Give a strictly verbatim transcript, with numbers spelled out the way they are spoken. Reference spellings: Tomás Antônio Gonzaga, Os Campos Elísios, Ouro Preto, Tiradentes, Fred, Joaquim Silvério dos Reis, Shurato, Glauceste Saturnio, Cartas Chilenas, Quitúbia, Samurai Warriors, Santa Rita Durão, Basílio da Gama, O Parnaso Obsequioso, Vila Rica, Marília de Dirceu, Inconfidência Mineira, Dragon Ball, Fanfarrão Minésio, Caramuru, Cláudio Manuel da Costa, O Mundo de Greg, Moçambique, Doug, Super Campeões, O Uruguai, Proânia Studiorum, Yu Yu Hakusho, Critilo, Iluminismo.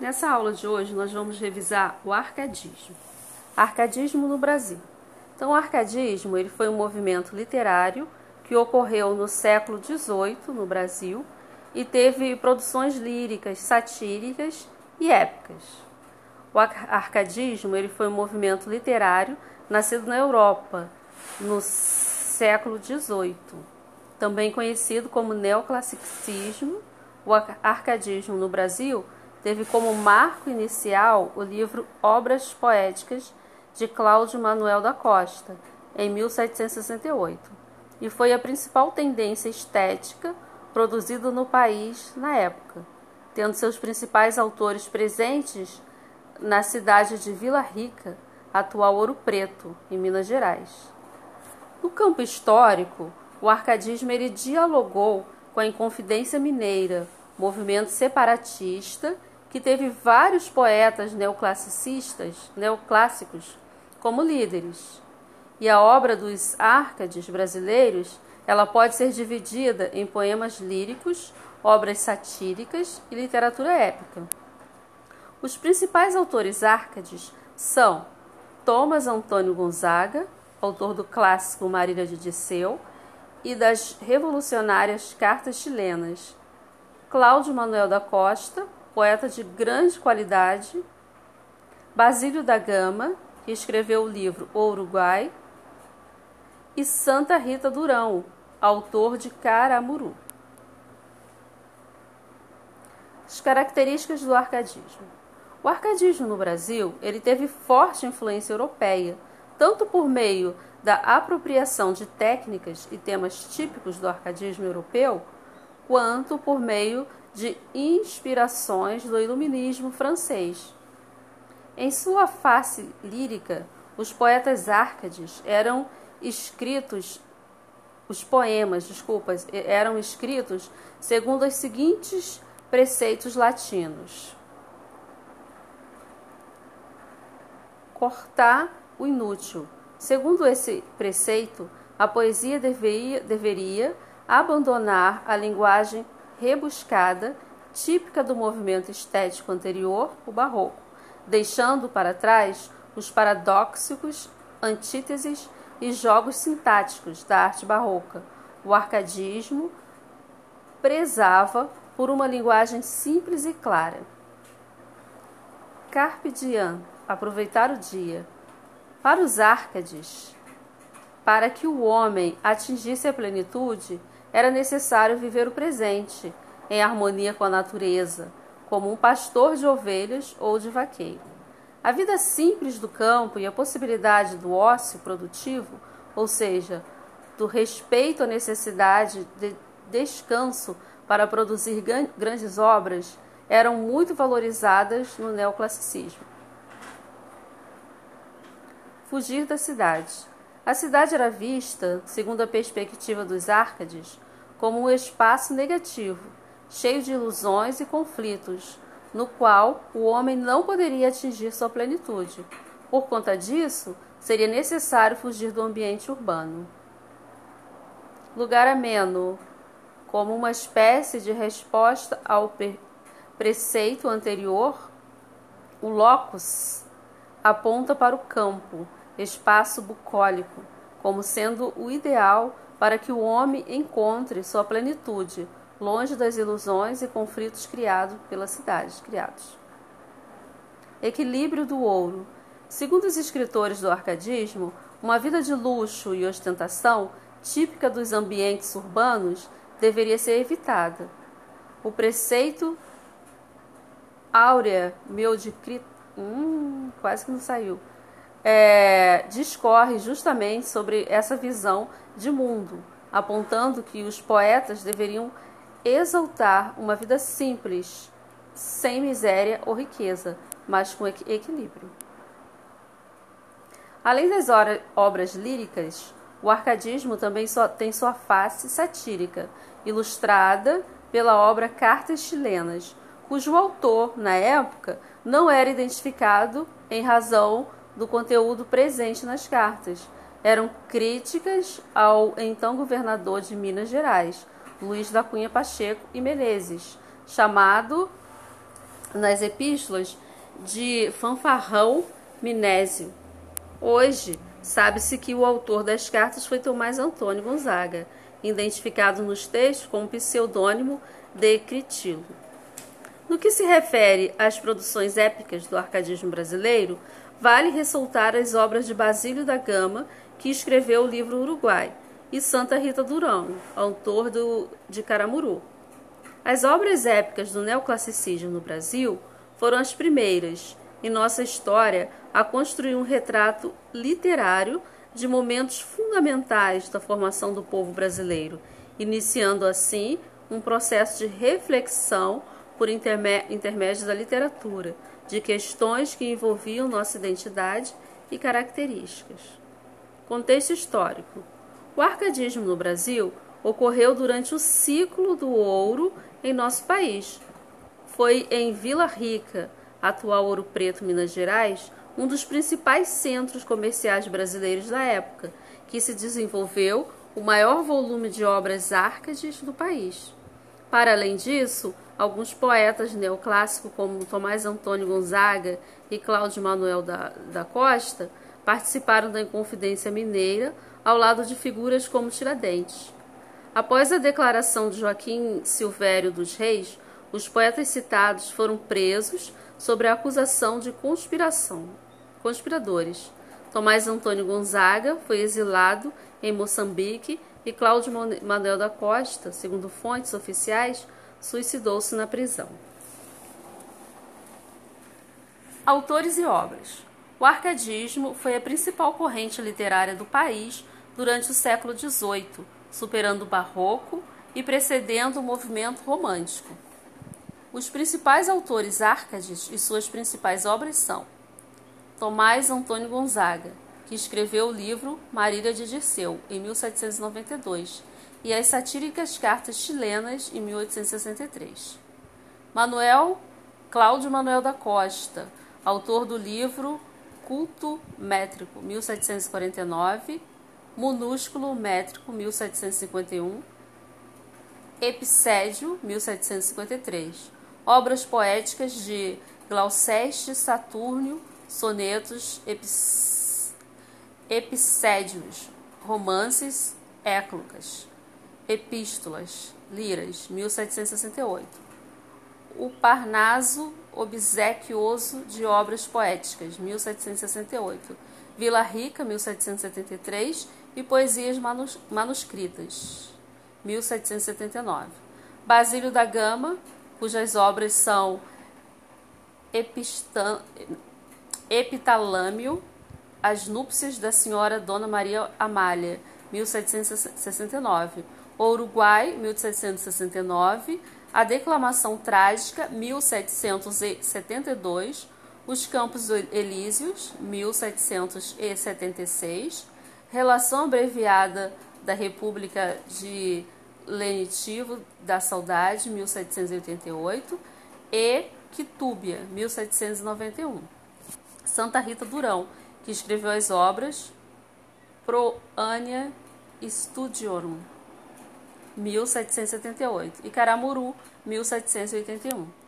Nessa aula de hoje, nós vamos revisar o arcadismo. Arcadismo no Brasil. Então, o arcadismo ele foi um movimento literário que ocorreu no século dezoito no Brasil e teve produções líricas, satíricas e épicas. O arcadismo ele foi um movimento literário nascido na Europa, no século dezoito, também conhecido como neoclassicismo. O arcadismo no Brasil teve como marco inicial o livro Obras Poéticas, de Cláudio Manuel da Costa, em mil setecentos e sessenta e oito, e foi a principal tendência estética produzida no país na época, tendo seus principais autores presentes na cidade de Vila Rica, atual Ouro Preto, em Minas Gerais. No campo histórico, o arcadismo ele dialogou com a Inconfidência Mineira, movimento separatista que teve vários poetas neoclassicistas, neoclássicos como líderes. E a obra dos árcades brasileiros, ela pode ser dividida em poemas líricos, obras satíricas e literatura épica. Os principais autores árcades são Tomás Antônio Gonzaga, autor do clássico Marília de Dirceu e das revolucionárias Cartas Chilenas, Cláudio Manuel da Costa, poeta de grande qualidade, Basílio da Gama, que escreveu o livro O Uruguai, e Santa Rita Durão, autor de Caramuru. As características do arcadismo. O arcadismo no Brasil ele teve forte influência europeia, tanto por meio da apropriação de técnicas e temas típicos do arcadismo europeu, quanto por meio de inspirações do iluminismo francês. Em sua face lírica, os poetas árcades eram escritos, os poemas, desculpas, eram escritos segundo os seguintes preceitos latinos: cortar o inútil. Segundo esse preceito, a poesia deveria, deveria abandonar a linguagem rebuscada, típica do movimento estético anterior, o barroco, deixando para trás os paradoxos, antíteses e jogos sintáticos da arte barroca. O arcadismo prezava por uma linguagem simples e clara. Carpe diem, aproveitar o dia. Para os árcades, para que o homem atingisse a plenitude, era necessário viver o presente, em harmonia com a natureza, como um pastor de ovelhas ou de vaqueiro. A vida simples do campo e a possibilidade do ócio produtivo, ou seja, do respeito à necessidade de descanso para produzir grandes obras, eram muito valorizadas no neoclassicismo. Fugir da cidade. A cidade era vista, segundo a perspectiva dos árcades, como um espaço negativo, cheio de ilusões e conflitos, no qual o homem não poderia atingir sua plenitude. Por conta disso, seria necessário fugir do ambiente urbano. Lugar ameno, como uma espécie de resposta ao preceito anterior, o locus aponta para o campo, espaço bucólico, como sendo o ideal para que o homem encontre sua plenitude, longe das ilusões e conflitos criados pela cidade. Criados. Equilíbrio do ouro. Segundo os escritores do arcadismo, uma vida de luxo e ostentação, típica dos ambientes urbanos, deveria ser evitada. O preceito Áurea Meudicrit... Hum, quase que não saiu. É, discorre justamente sobre essa visão de mundo, apontando que os poetas deveriam exaltar uma vida simples, sem miséria ou riqueza, mas com equilíbrio. Além das obras líricas, o arcadismo também só tem sua face satírica, ilustrada pela obra Cartas Chilenas, cujo autor, na época, não era identificado em razão do conteúdo presente nas cartas. Eram críticas ao então governador de Minas Gerais, Luiz da Cunha Pacheco e Menezes, chamado nas epístolas de Fanfarrão Minésio. Hoje, sabe-se que o autor das cartas foi Tomás Antônio Gonzaga, identificado nos textos com o pseudônimo de Critilo. No que se refere às produções épicas do arcadismo brasileiro, vale ressaltar as obras de Basílio da Gama, que escreveu o livro O Uruguai, e Santa Rita Durão, autor do, de Caramuru. As obras épicas do neoclassicismo no Brasil foram as primeiras, em nossa história, a construir um retrato literário de momentos fundamentais da formação do povo brasileiro, iniciando assim um processo de reflexão por intermédio da literatura, de questões que envolviam nossa identidade e características. Contexto histórico. O arcadismo no Brasil ocorreu durante o ciclo do ouro em nosso país. Foi em Vila Rica, atual Ouro Preto, Minas Gerais, um dos principais centros comerciais brasileiros da época, que se desenvolveu o maior volume de obras árcades do país. Para além disso, alguns poetas neoclássicos como Tomás Antônio Gonzaga e Cláudio Manuel da, da Costa participaram da Inconfidência Mineira, ao lado de figuras como Tiradentes. Após a declaração de Joaquim Silvério dos Reis, os poetas citados foram presos sobre a acusação de conspiração, conspiradores. Tomás Antônio Gonzaga foi exilado em Moçambique e Cláudio Manuel da Costa, segundo fontes oficiais, suicidou-se na prisão. Autores e obras. O arcadismo foi a principal corrente literária do país durante o século dezoito, superando o barroco e precedendo o movimento romântico. Os principais autores árcades e suas principais obras são Tomás Antônio Gonzaga, que escreveu o livro Marília de Dirceu, em mil setecentos e noventa e dois, e as satíricas Cartas Chilenas, em mil oitocentos e sessenta e três. Manuel Cláudio Manuel da Costa, autor do livro Culto Métrico, mil setecentos e quarenta e nove, Minúsculo Métrico, mil setecentos e cinquenta e um, Epicédio, mil setecentos e cinquenta e três, Obras Poéticas de Glauceste Saturnio, Sonetos, Epicédios, Romances, Éclogas, Epístolas, Liras, mil setecentos e sessenta e oito, O Parnaso Obsequioso de Obras Poéticas, mil setecentos e sessenta e oito, Vila Rica, mil setecentos e setenta e três, e Poesias manus Manuscritas, mil setecentos e setenta e nove. Basílio da Gama, cujas obras são Epistan... Epitalâmio, As Núpcias da Senhora Dona Maria Amália, mil setecentos e sessenta e nove, O Uruguai, mil setecentos e sessenta e nove, A Declamação Trágica, mil setecentos e setenta e dois, Os Campos Elísios, mil setecentos e setenta e seis, Relação Abreviada da República de Lenitivo da Saudade, mil setecentos e oitenta e oito, e Quitúbia, mil setecentos e noventa e um. Santa Rita Durão, que escreveu as obras Proânia Studiorum, mil setecentos e setenta e oito, e Caramuru, mil setecentos e oitenta e um.